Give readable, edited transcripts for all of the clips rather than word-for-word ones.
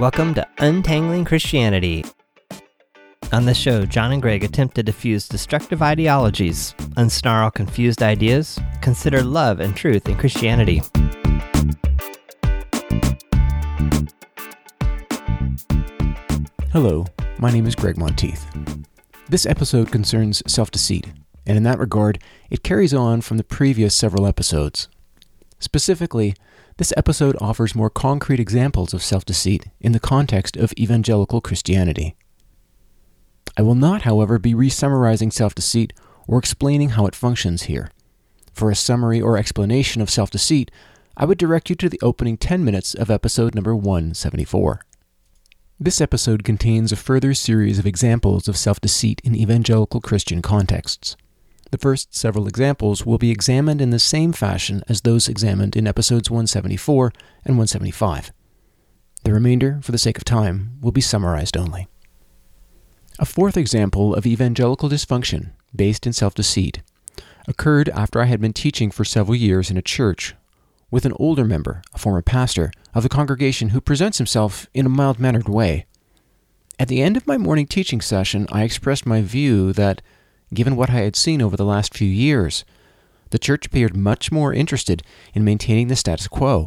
Welcome to Untangling Christianity. On this show, John and Greg attempt to diffuse destructive ideologies, unsnarl confused ideas, consider love and truth in Christianity. Hello, my name is Greg Monteith. This episode concerns self-deceit, and in that regard, it carries on from the previous several episodes. Specifically, this episode offers more concrete examples of self-deceit in the context of evangelical Christianity. I will not, however, be re-summarizing self-deceit or explaining how it functions here. For a summary or explanation of self-deceit, I would direct you to the opening 10 minutes of episode number 174. This episode contains a further series of examples of self-deceit in evangelical Christian contexts. The first several examples will be examined in the same fashion as those examined in episodes 174 and 175. The remainder, for the sake of time, will be summarized only. A fourth example of evangelical dysfunction, based in self-deceit, occurred after I had been teaching for several years in a church with an older member, a former pastor, of the congregation who presents himself in a mild-mannered way. At the end of my morning teaching session, I expressed my view that, given what I had seen over the last few years, the church appeared much more interested in maintaining the status quo.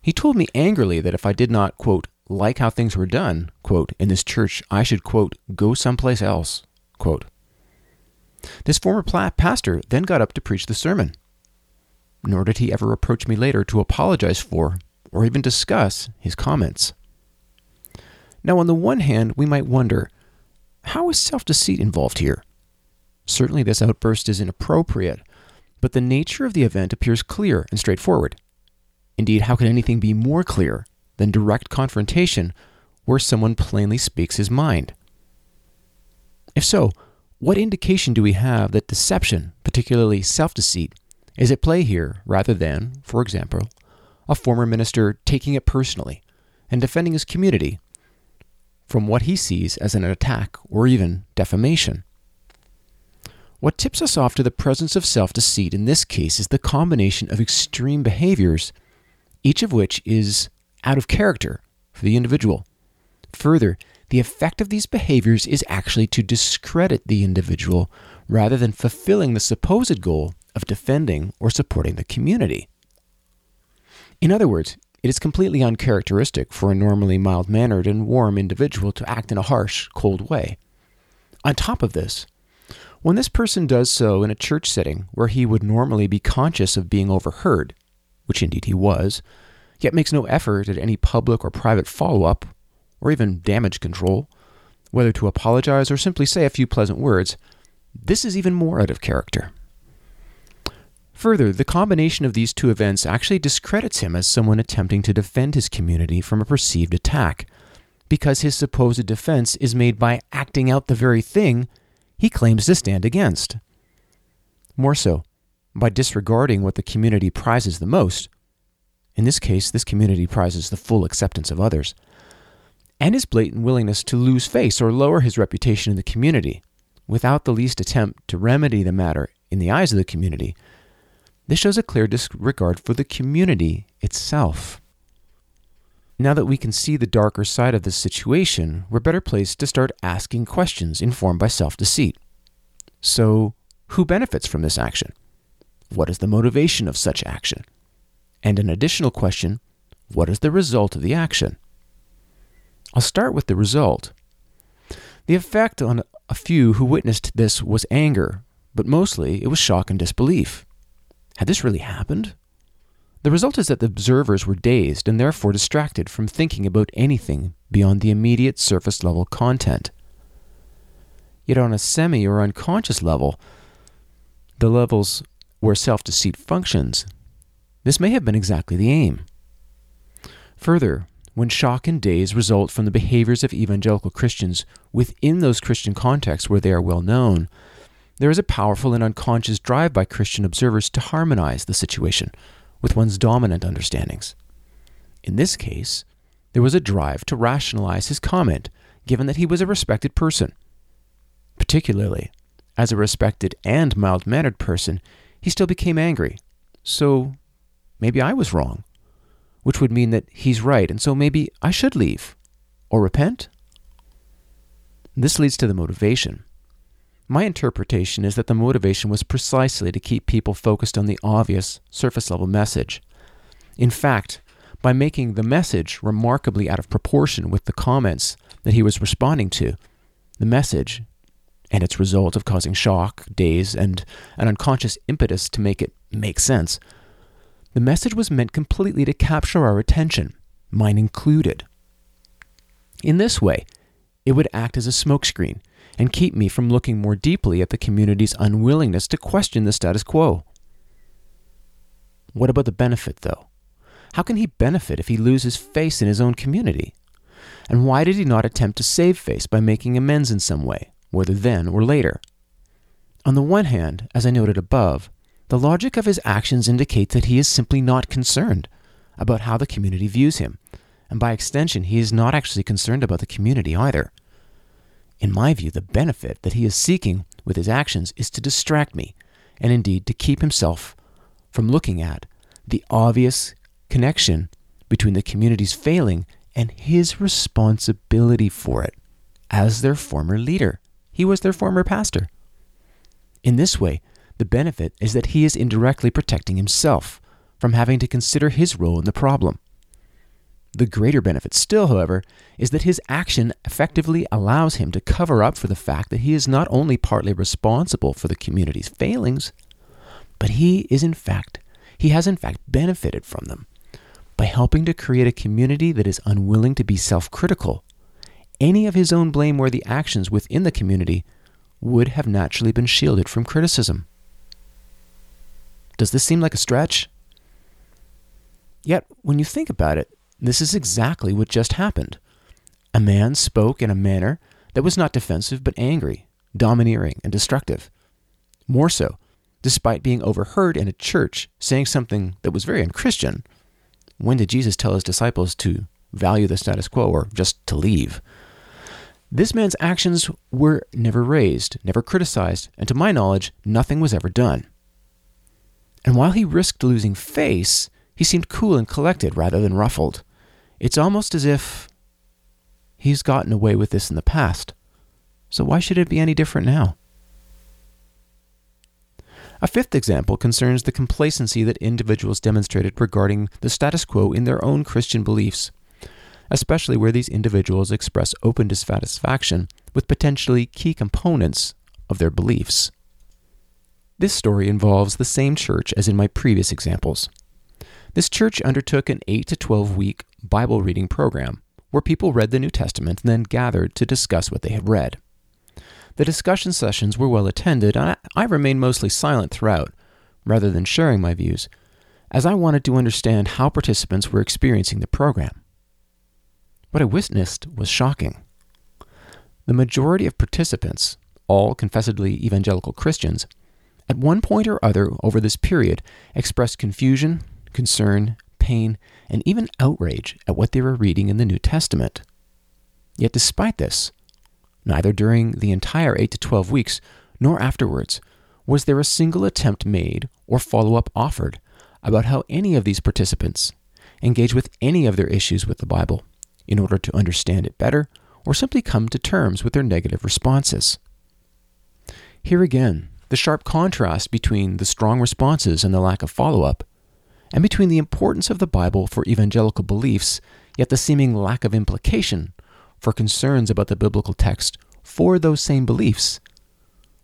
He told me angrily that if I did not, quote, like how things were done, quote, in this church, I should, quote, go someplace else, quote. This former pastor then got up to preach the sermon. Nor did he ever approach me later to apologize for, or even discuss, his comments. Now, on the one hand, we might wonder, how is self-deceit involved here? Certainly this outburst is inappropriate, but the nature of the event appears clear and straightforward. Indeed, how can anything be more clear than direct confrontation where someone plainly speaks his mind? If so, what indication do we have that deception, particularly self-deceit, is at play here rather than, for example, a former minister taking it personally and defending his community from what he sees as an attack or even defamation? What tips us off to the presence of self-deceit in this case is the combination of extreme behaviors, each of which is out of character for the individual. Further, the effect of these behaviors is actually to discredit the individual rather than fulfilling the supposed goal of defending or supporting the community. In other words, it is completely uncharacteristic for a normally mild-mannered and warm individual to act in a harsh, cold way. On top of this, when this person does so in a church setting where he would normally be conscious of being overheard, which indeed he was, yet makes no effort at any public or private follow-up, or even damage control, whether to apologize or simply say a few pleasant words, this is even more out of character. Further, the combination of these two events actually discredits him as someone attempting to defend his community from a perceived attack, because his supposed defense is made by acting out the very thing he claims to stand against. More so, by disregarding what the community prizes the most. In this case, this community prizes the full acceptance of others, and his blatant willingness to lose face or lower his reputation in the community without the least attempt to remedy the matter in the eyes of the community. This shows a clear disregard for the community itself. Now that we can see the darker side of this situation, we're better placed to start asking questions informed by self-deceit. So, who benefits from this action? What is the motivation of such action? And an additional question, what is the result of the action? I'll start with the result. The effect on a few who witnessed this was anger, but mostly it was shock and disbelief. Had this really happened? The result is that the observers were dazed and therefore distracted from thinking about anything beyond the immediate surface-level content. Yet on a semi or unconscious level, the levels where self-deceit functions, this may have been exactly the aim. Further, when shock and daze result from the behaviors of evangelical Christians within those Christian contexts where they are well known, there is a powerful and unconscious drive by Christian observers to harmonize the situation with one's dominant understandings. In this case, there was a drive to rationalize his comment, given that he was a respected person. Particularly, as a respected and mild-mannered person, he still became angry. So, maybe I was wrong. which would mean that he's right, and so maybe I should leave or repent. This leads to the motivation. My interpretation is that the motivation was precisely to keep people focused on the obvious, surface-level message. In fact, by making the message remarkably out of proportion with the comments that he was responding to, the message and its result of causing shock, daze, and an unconscious impetus to make it make sense, the message was meant completely to capture our attention, mine included. In this way, it would act as a smokescreen and keep me from looking more deeply at the community's unwillingness to question the status quo. What about the benefit, though? How can he benefit if he loses face in his own community? And why did he not attempt to save face by making amends in some way, whether then or later? On the one hand, as I noted above, the logic of his actions indicates that he is simply not concerned about how the community views him, and by extension, he is not actually concerned about the community either. In my view, the benefit that he is seeking with his actions is to distract me, and indeed to keep himself from looking at the obvious connection between the community's failing and his responsibility for it. As their former leader, he was their former pastor. In this way, the benefit is that he is indirectly protecting himself from having to consider his role in the problem. The greater benefit still, however, is that his action effectively allows him to cover up for the fact that he is not only partly responsible for the community's failings, but he has in fact benefited from them by helping to create a community that is unwilling to be self-critical. Any of his own blameworthy actions within the community would have naturally been shielded from criticism. Does this seem like a stretch? Yet, when you think about it, this is exactly what just happened. A man spoke in a manner that was not defensive but angry, domineering, and destructive. More so, despite being overheard in a church saying something that was very unchristian. When did Jesus tell his disciples to value the status quo or just to leave? This man's actions were never raised, never criticized, and to my knowledge, nothing was ever done. And while he risked losing face, he seemed cool and collected rather than ruffled. It's almost as if he's gotten away with this in the past, so why should it be any different now? A fifth example concerns the complacency that individuals demonstrated regarding the status quo in their own Christian beliefs, especially where these individuals express open dissatisfaction with potentially key components of their beliefs. This story involves the same church as in my previous examples. This church undertook an 8 to 12-week Bible reading program where people read the New Testament and then gathered to discuss what they had read. The discussion sessions were well attended, and I remained mostly silent throughout, rather than sharing my views, as I wanted to understand how participants were experiencing the program. What I witnessed was shocking. The majority of participants, all confessedly evangelical Christians, at one point or other over this period expressed confusion, concern, pain, and even outrage at what they were reading in the New Testament. Yet despite this, neither during the entire 8 to 12 weeks nor afterwards was there a single attempt made or follow-up offered about how any of these participants engage with any of their issues with the Bible in order to understand it better, or simply come to terms with their negative responses. Here again, the sharp contrast between the strong responses and the lack of follow-up, and between the importance of the Bible for evangelical beliefs, yet the seeming lack of implication for concerns about the biblical text for those same beliefs,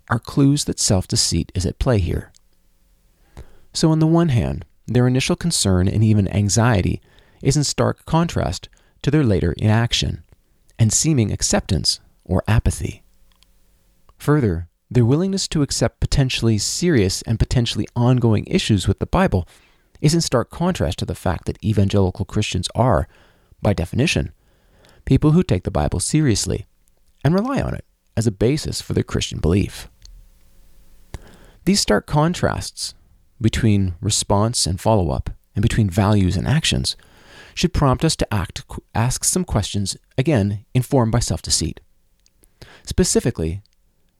are clues that self-deceit is at play here. So on the one hand, their initial concern and even anxiety is in stark contrast to their later inaction, and seeming acceptance or apathy. Further, their willingness to accept potentially serious and potentially ongoing issues with the Bible is in stark contrast to the fact that evangelical Christians are, by definition, people who take the Bible seriously and rely on it as a basis for their Christian belief. These stark contrasts between response and follow-up, and between values and actions, should prompt us to ask some questions, again, informed by self-deceit. Specifically,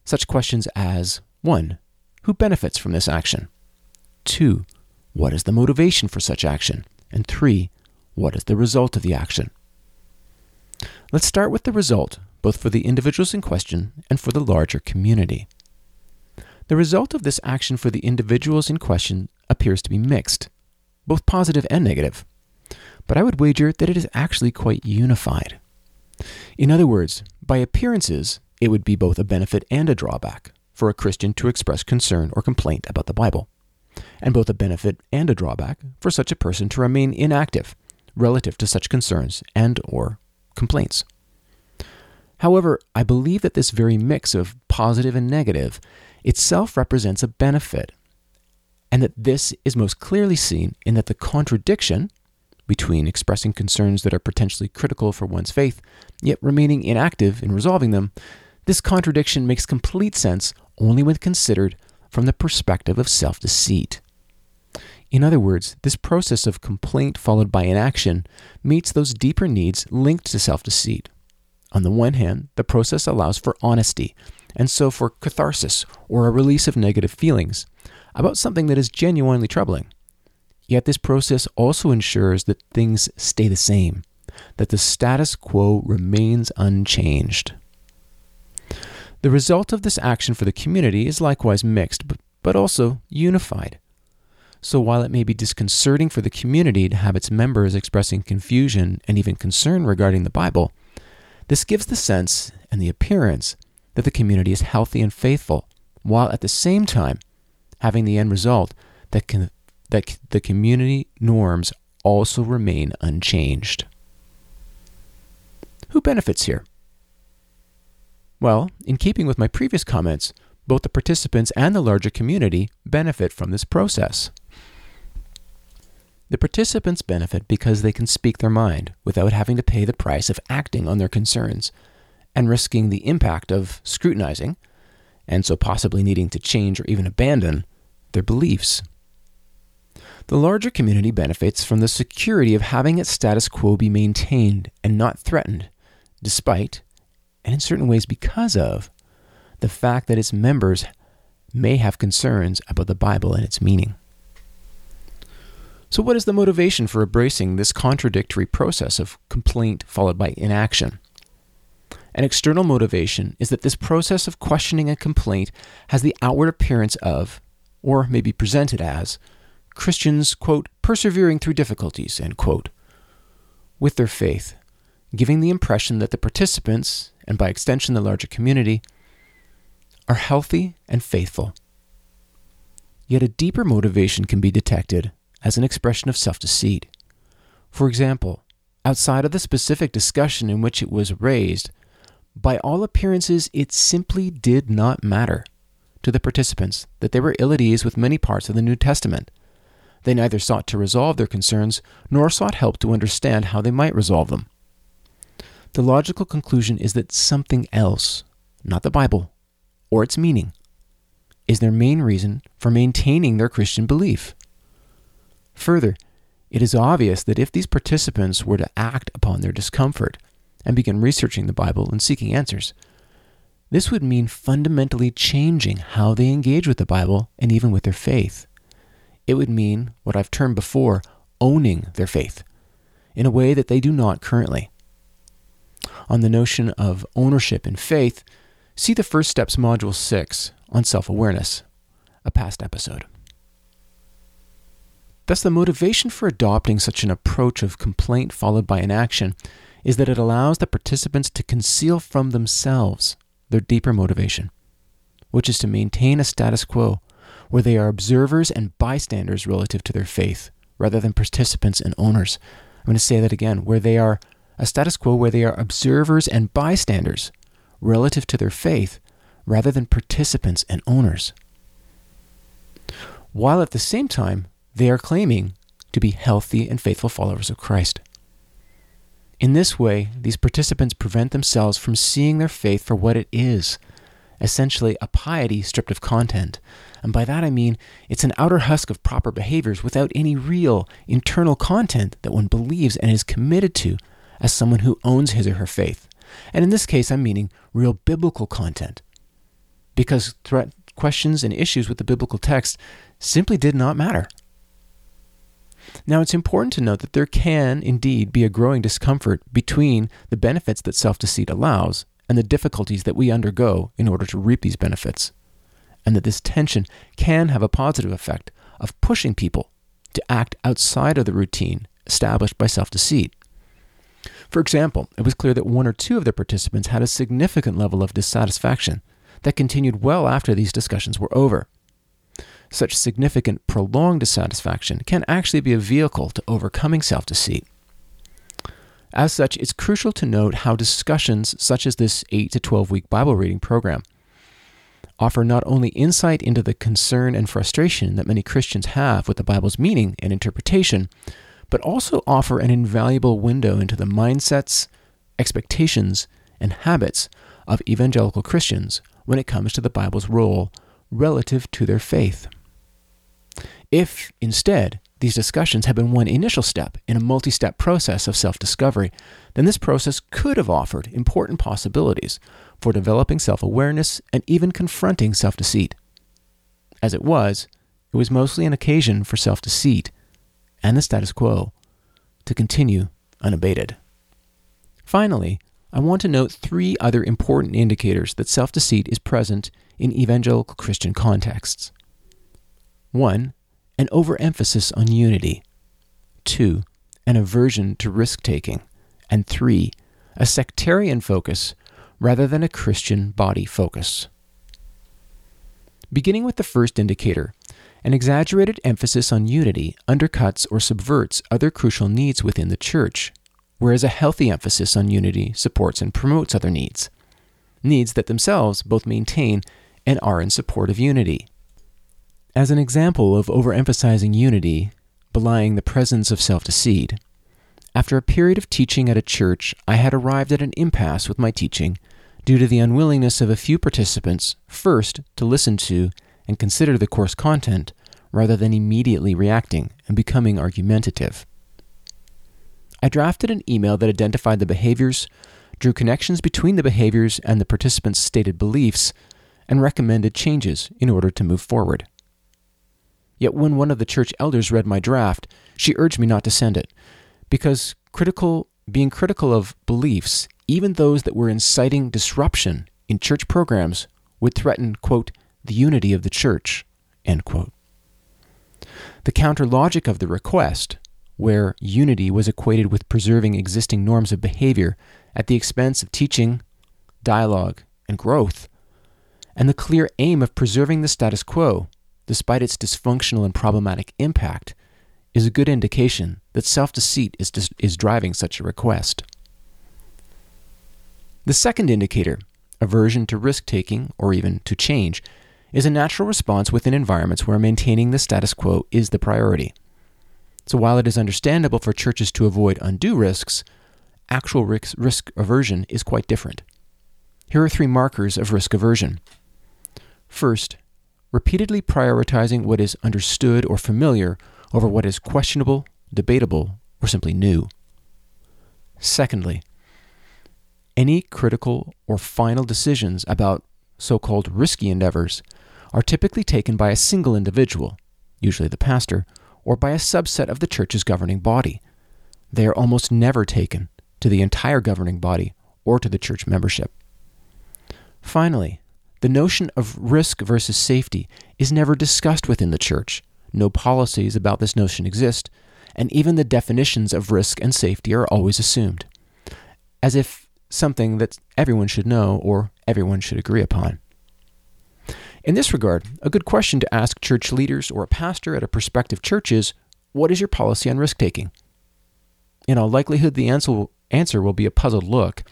such questions as, 1. Who benefits from this action? 2. What is the motivation for such action? And 3. What is the result of the action? Let's start with the result, both for the individuals in question and for the larger community. The result of this action for the individuals in question appears to be mixed, both positive and negative, but I would wager that it is actually quite unified. In other words, by appearances, it would be both a benefit and a drawback for a Christian to express concern or complaint about the Bible, and both a benefit and a drawback for such a person to remain inactive relative to such concerns and/or complaints. However, I believe that this very mix of positive and negative itself represents a benefit, and that this is most clearly seen in that the contradiction between expressing concerns that are potentially critical for one's faith, yet remaining inactive in resolving them, this contradiction makes complete sense only when considered from the perspective of self-deceit. In other words, this process of complaint followed by inaction meets those deeper needs linked to self-deceit. On the one hand, the process allows for honesty, and so for catharsis or a release of negative feelings about something that is genuinely troubling. Yet this process also ensures that things stay the same, that the status quo remains unchanged. The result of this action for the community is likewise mixed, but also unified. So while it may be disconcerting for the community to have its members expressing confusion and even concern regarding the Bible, this gives the sense and the appearance that the community is healthy and faithful, while at the same time having the end result that the community norms also remain unchanged. Who benefits here? Well, in keeping with my previous comments, both the participants and the larger community benefit from this process. The participants benefit because they can speak their mind without having to pay the price of acting on their concerns and risking the impact of scrutinizing, and so possibly needing to change or even abandon their beliefs. The larger community benefits from the security of having its status quo be maintained and not threatened, despite, and in certain ways because of, the fact that its members may have concerns about the Bible and its meaning. So what is the motivation for embracing this contradictory process of complaint followed by inaction? An external motivation is that this process of questioning and complaint has the outward appearance of, or may be presented as, Christians, quote, persevering through difficulties, end quote, with their faith, giving the impression that the participants, and by extension the larger community, are healthy and faithful. Yet a deeper motivation can be detected as an expression of self-deceit. For example, outside of the specific discussion in which it was raised, by all appearances it simply did not matter to the participants that they were ill at ease with many parts of the New Testament. They neither sought to resolve their concerns nor sought help to understand how they might resolve them. The logical conclusion is that something else, not the Bible or its meaning, is their main reason for maintaining their Christian belief. Further, it is obvious that if these participants were to act upon their discomfort and begin researching the Bible and seeking answers, this would mean fundamentally changing how they engage with the Bible and even with their faith. It would mean what I've termed before owning their faith in a way that they do not currently. On the notion of ownership in faith, see the First Steps Module 6 on self-awareness, a past episode. Thus, the motivation for adopting such an approach of complaint followed by inaction is that it allows the participants to conceal from themselves their deeper motivation, which is to maintain a status quo where they are observers and bystanders relative to their faith, rather than participants and owners. I'm going to say that again, where they are a status quo where they are observers and bystanders relative to their faith, rather than participants and owners. While at the same time, they are claiming to be healthy and faithful followers of Christ. In this way, these participants prevent themselves from seeing their faith for what it is, essentially a piety stripped of content. And by that I mean, it's an outer husk of proper behaviors without any real internal content that one believes and is committed to as someone who owns his or her faith. And in this case, I'm meaning real biblical content, because questions and issues with the biblical text simply did not matter. Now, it's important to note that there can indeed be a growing discomfort between the benefits that self-deceit allows and the difficulties that we undergo in order to reap these benefits, and that this tension can have a positive effect of pushing people to act outside of the routine established by self-deceit. For example, it was clear that one or two of the participants had a significant level of dissatisfaction that continued well after these discussions were over. Such significant prolonged dissatisfaction can actually be a vehicle to overcoming self-deceit. As such, it's crucial to note how discussions such as this 8 to 12-week Bible reading program offer not only insight into the concern and frustration that many Christians have with the Bible's meaning and interpretation, but also offer an invaluable window into the mindsets, expectations, and habits of evangelical Christians when it comes to the Bible's role relative to their faith. If, instead, these discussions had been one initial step in a multi-step process of self-discovery, then this process could have offered important possibilities for developing self-awareness and even confronting self-deceit. As it was mostly an occasion for self-deceit and the status quo to continue unabated. Finally, I want to note three other important indicators that self-deceit is present in evangelical Christian contexts. 1. An overemphasis on unity. 2. An aversion to risk-taking. And 3. A sectarian focus rather than a Christian body focus. Beginning with the first indicator, an exaggerated emphasis on unity undercuts or subverts other crucial needs within the church, whereas a healthy emphasis on unity supports and promotes other needs, needs that themselves both maintain and are in support of unity. As an example of overemphasizing unity, belying the presence of self-deceit, after a period of teaching at a church, I had arrived at an impasse with my teaching due to the unwillingness of a few participants first to listen to and consider the course content rather than immediately reacting and becoming argumentative. I drafted an email that identified the behaviors, drew connections between the behaviors and the participants' stated beliefs, and recommended changes in order to move forward. Yet when one of the church elders read my draft, she urged me not to send it, because being critical of beliefs, even those that were inciting disruption in church programs, would threaten, quote, the unity of the church, end quote. The counter logic of the request, where unity was equated with preserving existing norms of behavior at the expense of teaching, dialogue, and growth, and the clear aim of preserving the status quo, despite its dysfunctional and problematic impact, is a good indication that self-deceit is driving such a request. The second indicator, aversion to risk-taking or even to change, is a natural response within environments where maintaining the status quo is the priority. So while it is understandable for churches to avoid undue risks, actual risk aversion is quite different. Here are three markers of risk aversion. First, repeatedly prioritizing what is understood or familiar over what is questionable, debatable, or simply new. Secondly, any critical or final decisions about so-called risky endeavors are typically taken by a single individual, usually the pastor, or by a subset of the church's governing body. They are almost never taken to the entire governing body or to the church membership. Finally, the notion of risk versus safety is never discussed within the church. No policies about this notion exist, and even the definitions of risk and safety are always assumed, as if something that everyone should know or everyone should agree upon. In this regard, a good question to ask church leaders or a pastor at a prospective church is, what is your policy on risk-taking? In all likelihood, the answer will be a puzzled look,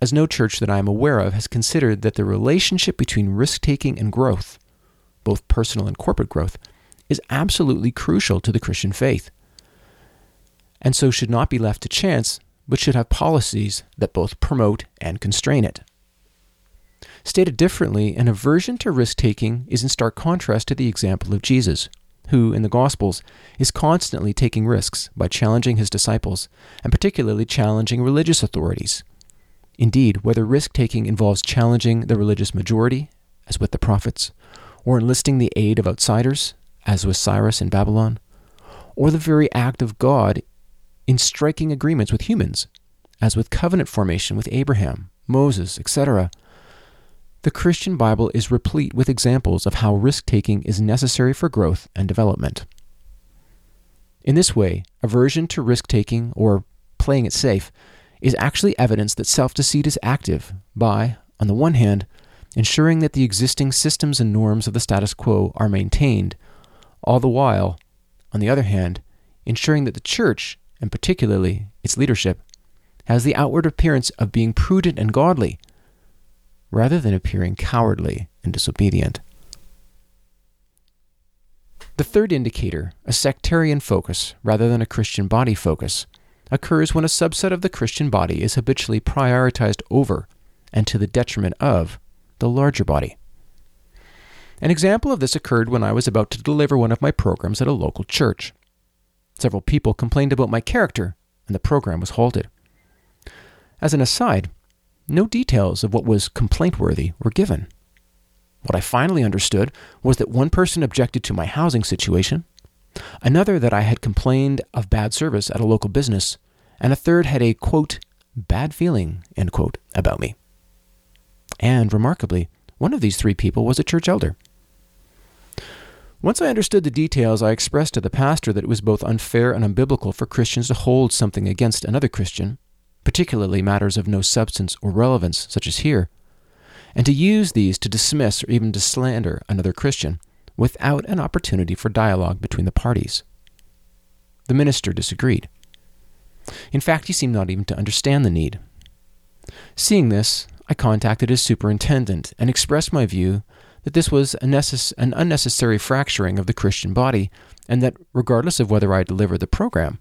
as no church that I am aware of has considered that the relationship between risk-taking and growth, both personal and corporate growth, is absolutely crucial to the Christian faith, and so should not be left to chance, but should have policies that both promote and constrain it. Stated differently, an aversion to risk-taking is in stark contrast to the example of Jesus, who, in the Gospels, is constantly taking risks by challenging his disciples, and particularly challenging religious authorities. Indeed, whether risk-taking involves challenging the religious majority, as with the prophets, or enlisting the aid of outsiders, as with Cyrus in Babylon, or the very act of God in striking agreements with humans, as with covenant formation with Abraham, Moses, etc. The Christian Bible is replete with examples of how risk-taking is necessary for growth and development. In this way, aversion to risk-taking, or playing it safe, is actually evidence that self-deceit is active by, on the one hand, ensuring that the existing systems and norms of the status quo are maintained, all the while, on the other hand, ensuring that the church, and particularly its leadership, has the outward appearance of being prudent and godly, rather than appearing cowardly and disobedient. The third indicator, a sectarian focus rather than a Christian body focus, occurs when a subset of the Christian body is habitually prioritized over and to the detriment of the larger body. An example of this occurred when I was about to deliver one of my programs at a local church. Several people complained about my character, and the program was halted. As an aside, no details of what was complaint-worthy were given. What I finally understood was that one person objected to my housing situation, another that I had complained of bad service at a local business, and a third had a, quote, bad feeling, end quote, about me. And remarkably, one of these three people was a church elder. Once I understood the details, I expressed to the pastor that it was both unfair and unbiblical for Christians to hold something against another Christian, particularly matters of no substance or relevance, such as here, and to use these to dismiss or even to slander another Christian without an opportunity for dialogue between the parties. The minister disagreed. In fact, he seemed not even to understand the need. Seeing this, I contacted his superintendent and expressed my view that this was an unnecessary fracturing of the Christian body, and that regardless of whether I delivered the program,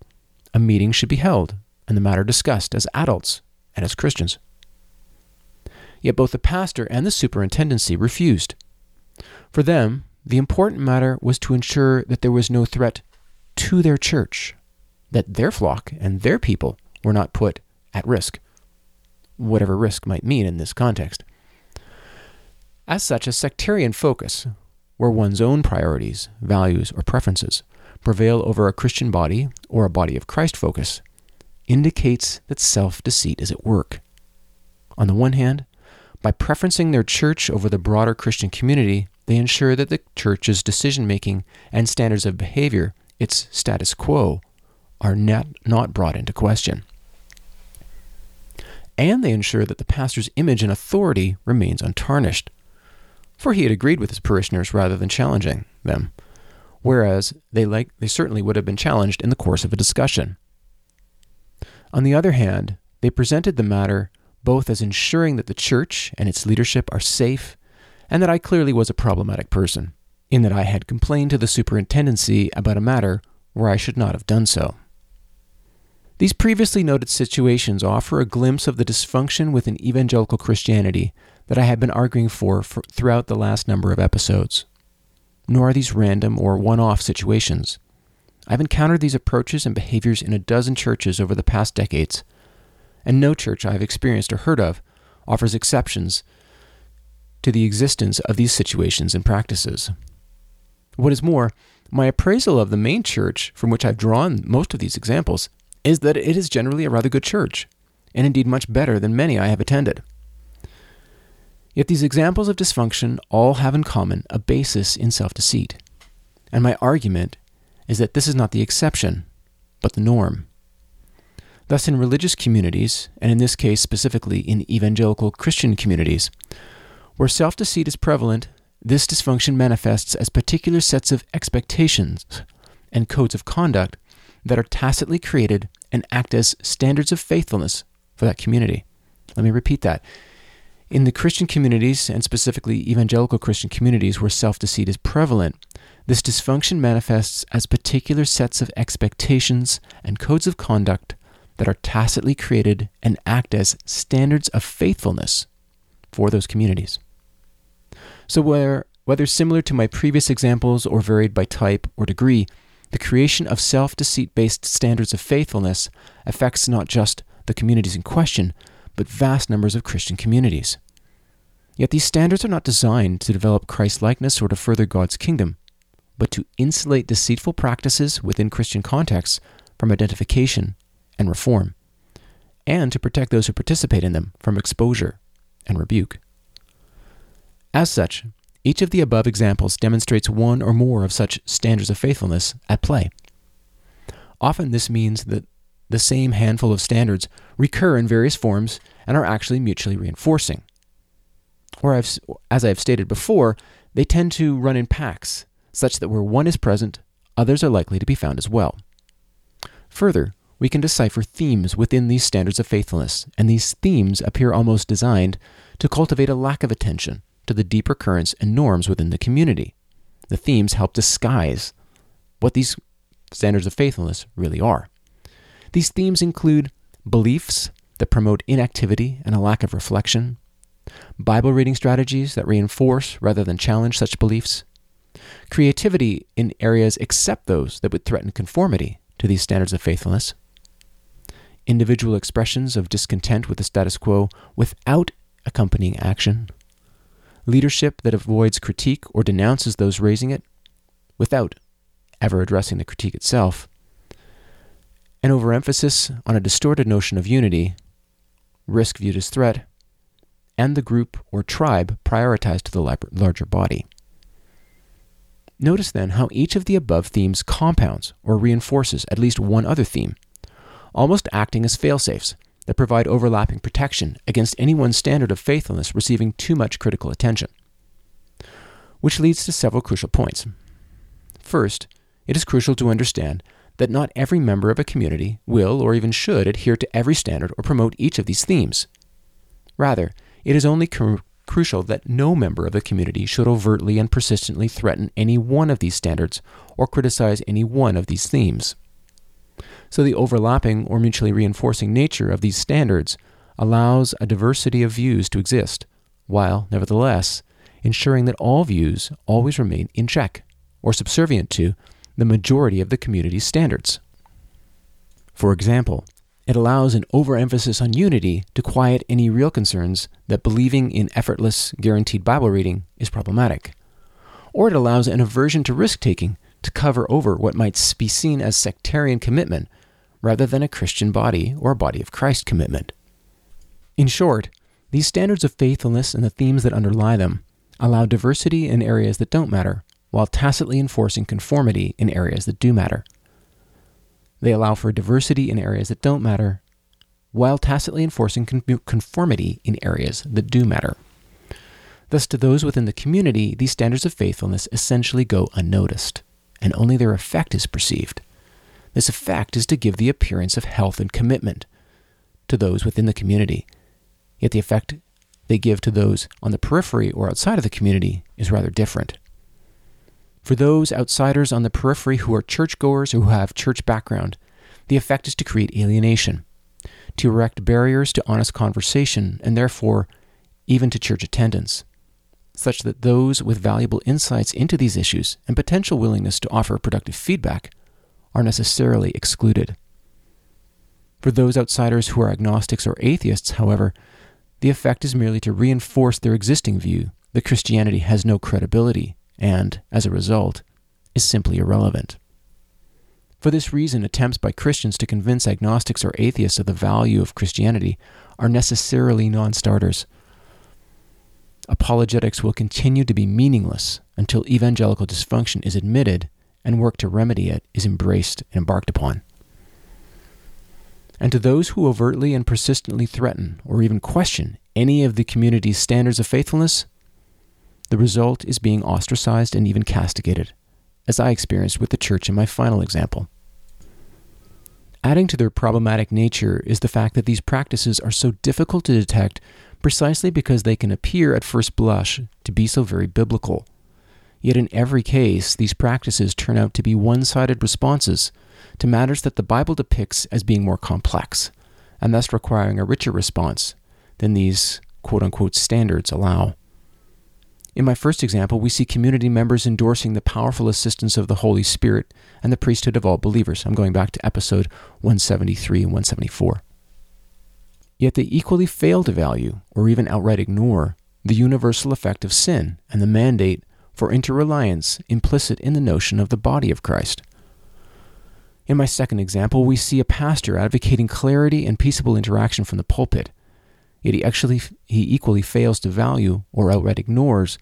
a meeting should be held and the matter discussed as adults and as Christians. Yet both the pastor and the superintendency refused. For them, the important matter was to ensure that there was no threat to their church, that their flock and their people were not put at risk, whatever risk might mean in this context. As such, a sectarian focus, where one's own priorities, values, or preferences prevail over a Christian body or a body of Christ focus, indicates that self-deceit is at work. On the one hand, by preferencing their church over the broader Christian community, they ensure that the church's decision-making and standards of behavior, its status quo, are not brought into question. And they ensure that the pastor's image and authority remains untarnished, for he had agreed with his parishioners rather than challenging them, whereas they certainly would have been challenged in the course of a discussion. On the other hand, they presented the matter both as ensuring that the church and its leadership are safe, and that I clearly was a problematic person, in that I had complained to the superintendency about a matter where I should not have done so. These previously noted situations offer a glimpse of the dysfunction within evangelical Christianity that I have been arguing for throughout the last number of episodes. Nor are these random or one-off situations. I've encountered these approaches and behaviors in 12 churches over the past decades, and no church I've experienced or heard of offers exceptions to the existence of these situations and practices. What is more, my appraisal of the main church, from which I've drawn most of these examples, is that it is generally a rather good church, and indeed much better than many I have attended. Yet these examples of dysfunction all have in common a basis in self-deceit, and my argument is that this is not the exception, but the norm. Thus, in religious communities, and in this case specifically in evangelical Christian communities, where self-deceit is prevalent, this dysfunction manifests as particular sets of expectations and codes of conduct that are tacitly created and act as standards of faithfulness for that community. Let me repeat that. In the Christian communities, and specifically evangelical Christian communities where self-deceit is prevalent, this dysfunction manifests as particular sets of expectations and codes of conduct that are tacitly created and act as standards of faithfulness for those communities. So whether similar to my previous examples or varied by type or degree, the creation of self-deceit-based standards of faithfulness affects not just the communities in question, but vast numbers of Christian communities. Yet these standards are not designed to develop Christ-likeness or to further God's kingdom. but to insulate deceitful practices within Christian contexts from identification and reform, and to protect those who participate in them from exposure and rebuke. As such, each of the above examples demonstrates one or more of such standards of faithfulness at play. Often this means that the same handful of standards recur in various forms and are actually mutually reinforcing. Or, as I have stated before, they tend to run in packs, such that where one is present, others are likely to be found as well. Further, we can decipher themes within these standards of faithfulness, and these themes appear almost designed to cultivate a lack of attention to the deeper currents and norms within the community. The themes help disguise what these standards of faithfulness really are. These themes include beliefs that promote inactivity and a lack of reflection, Bible reading strategies that reinforce rather than challenge such beliefs, creativity in areas except those that would threaten conformity to these standards of faithfulness, individual expressions of discontent with the status quo without accompanying action, leadership that avoids critique or denounces those raising it without ever addressing the critique itself, an overemphasis on a distorted notion of unity, risk viewed as threat, and the group or tribe prioritized to the larger body. Notice then how each of the above themes compounds or reinforces at least one other theme, almost acting as fail-safes that provide overlapping protection against any one standard of faithfulness receiving too much critical attention. Which leads to several crucial points. First, it is crucial to understand that not every member of a community will or even should adhere to every standard or promote each of these themes. Rather, it is only crucial that no member of the community should overtly and persistently threaten any one of these standards or criticize any one of these themes. So the overlapping or mutually reinforcing nature of these standards allows a diversity of views to exist, while, nevertheless, ensuring that all views always remain in check or subservient to the majority of the community's standards. For example, it allows an overemphasis on unity to quiet any real concerns that believing in effortless, guaranteed Bible reading is problematic. Or it allows an aversion to risk-taking to cover over what might be seen as sectarian commitment rather than a Christian body or a body of Christ commitment. In short, these standards of faithfulness and the themes that underlie them allow diversity in areas that don't matter, while tacitly enforcing conformity in areas that do matter. They allow for diversity in areas that don't matter, while tacitly enforcing conformity in areas that do matter. Thus, to those within the community, these standards of faithfulness essentially go unnoticed, and only their effect is perceived. This effect is to give the appearance of health and commitment to those within the community, yet the effect they give to those on the periphery or outside of the community is rather different. For those outsiders on the periphery who are churchgoers or who have church background, the effect is to create alienation, to erect barriers to honest conversation and therefore even to church attendance, such that those with valuable insights into these issues and potential willingness to offer productive feedback are necessarily excluded. For those outsiders who are agnostics or atheists, however, the effect is merely to reinforce their existing view that Christianity has no credibility and, as a result, is simply irrelevant. For this reason, attempts by Christians to convince agnostics or atheists of the value of Christianity are necessarily non-starters. Apologetics will continue to be meaningless until evangelical dysfunction is admitted and work to remedy it is embraced and embarked upon. And to those who overtly and persistently threaten or even question any of the community's standards of faithfulness, the result is being ostracized and even castigated, as I experienced with the church in my final example. Adding to their problematic nature is the fact that these practices are so difficult to detect precisely because they can appear at first blush to be so very biblical. Yet in every case, these practices turn out to be one-sided responses to matters that the Bible depicts as being more complex, and thus requiring a richer response than these quote-unquote standards allow. In my first example, we see community members endorsing the powerful assistance of the Holy Spirit and the priesthood of all believers. I'm going back to episode 173 and 174. Yet they equally fail to value, or even outright ignore, the universal effect of sin and the mandate for interreliance implicit in the notion of the body of Christ. In my second example, we see a pastor advocating clarity and peaceable interaction from the pulpit, yet he equally fails to value or outright ignores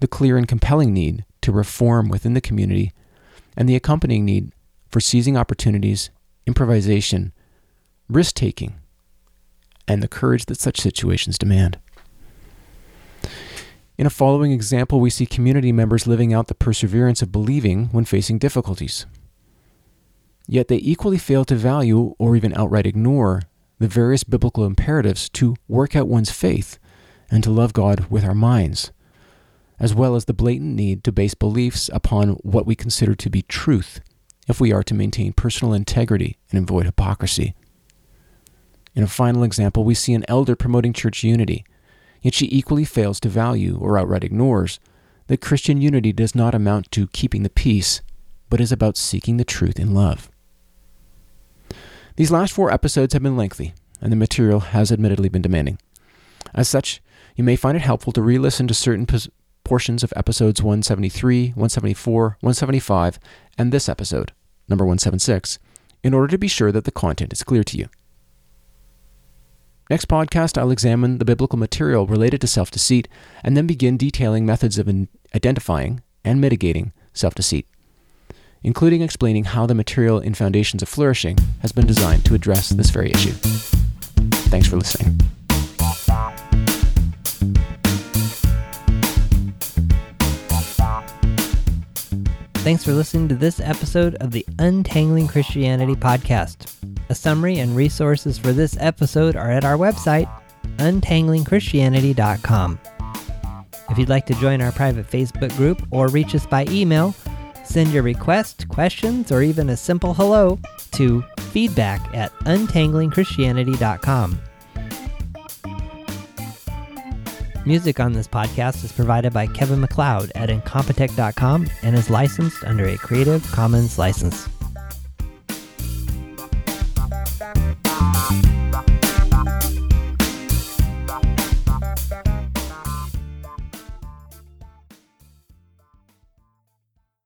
the clear and compelling need to reform within the community and the accompanying need for seizing opportunities, improvisation, risk-taking, and the courage that such situations demand. In a following example, we see community members living out the perseverance of believing when facing difficulties. Yet they equally fail to value or even outright ignore the various biblical imperatives to work out one's faith and to love God with our minds, as well as the blatant need to base beliefs upon what we consider to be truth if we are to maintain personal integrity and avoid hypocrisy. In a final example, we see an elder promoting church unity, yet she equally fails to value or outright ignores that Christian unity does not amount to keeping the peace, but is about seeking the truth in love. These last four episodes have been lengthy, and the material has admittedly been demanding. As such, you may find it helpful to re-listen to certain portions of episodes 173, 174, 175, and this episode, number 176, in order to be sure that the content is clear to you. Next podcast, I'll examine the biblical material related to self-deceit and then begin detailing methods of identifying and mitigating self-deceit, including explaining how the material in Foundations of Flourishing has been designed to address this very issue. Thanks for listening. Thanks for listening to this episode of the Untangling Christianity podcast. A summary and resources for this episode are at our website, untanglingchristianity.com. If you'd like to join our private Facebook group or reach us by email, send your request, questions, or even a simple hello to feedback@untanglingchristianity.com. Music on this podcast is provided by Kevin MacLeod at incompetech.com and is licensed under a Creative Commons license.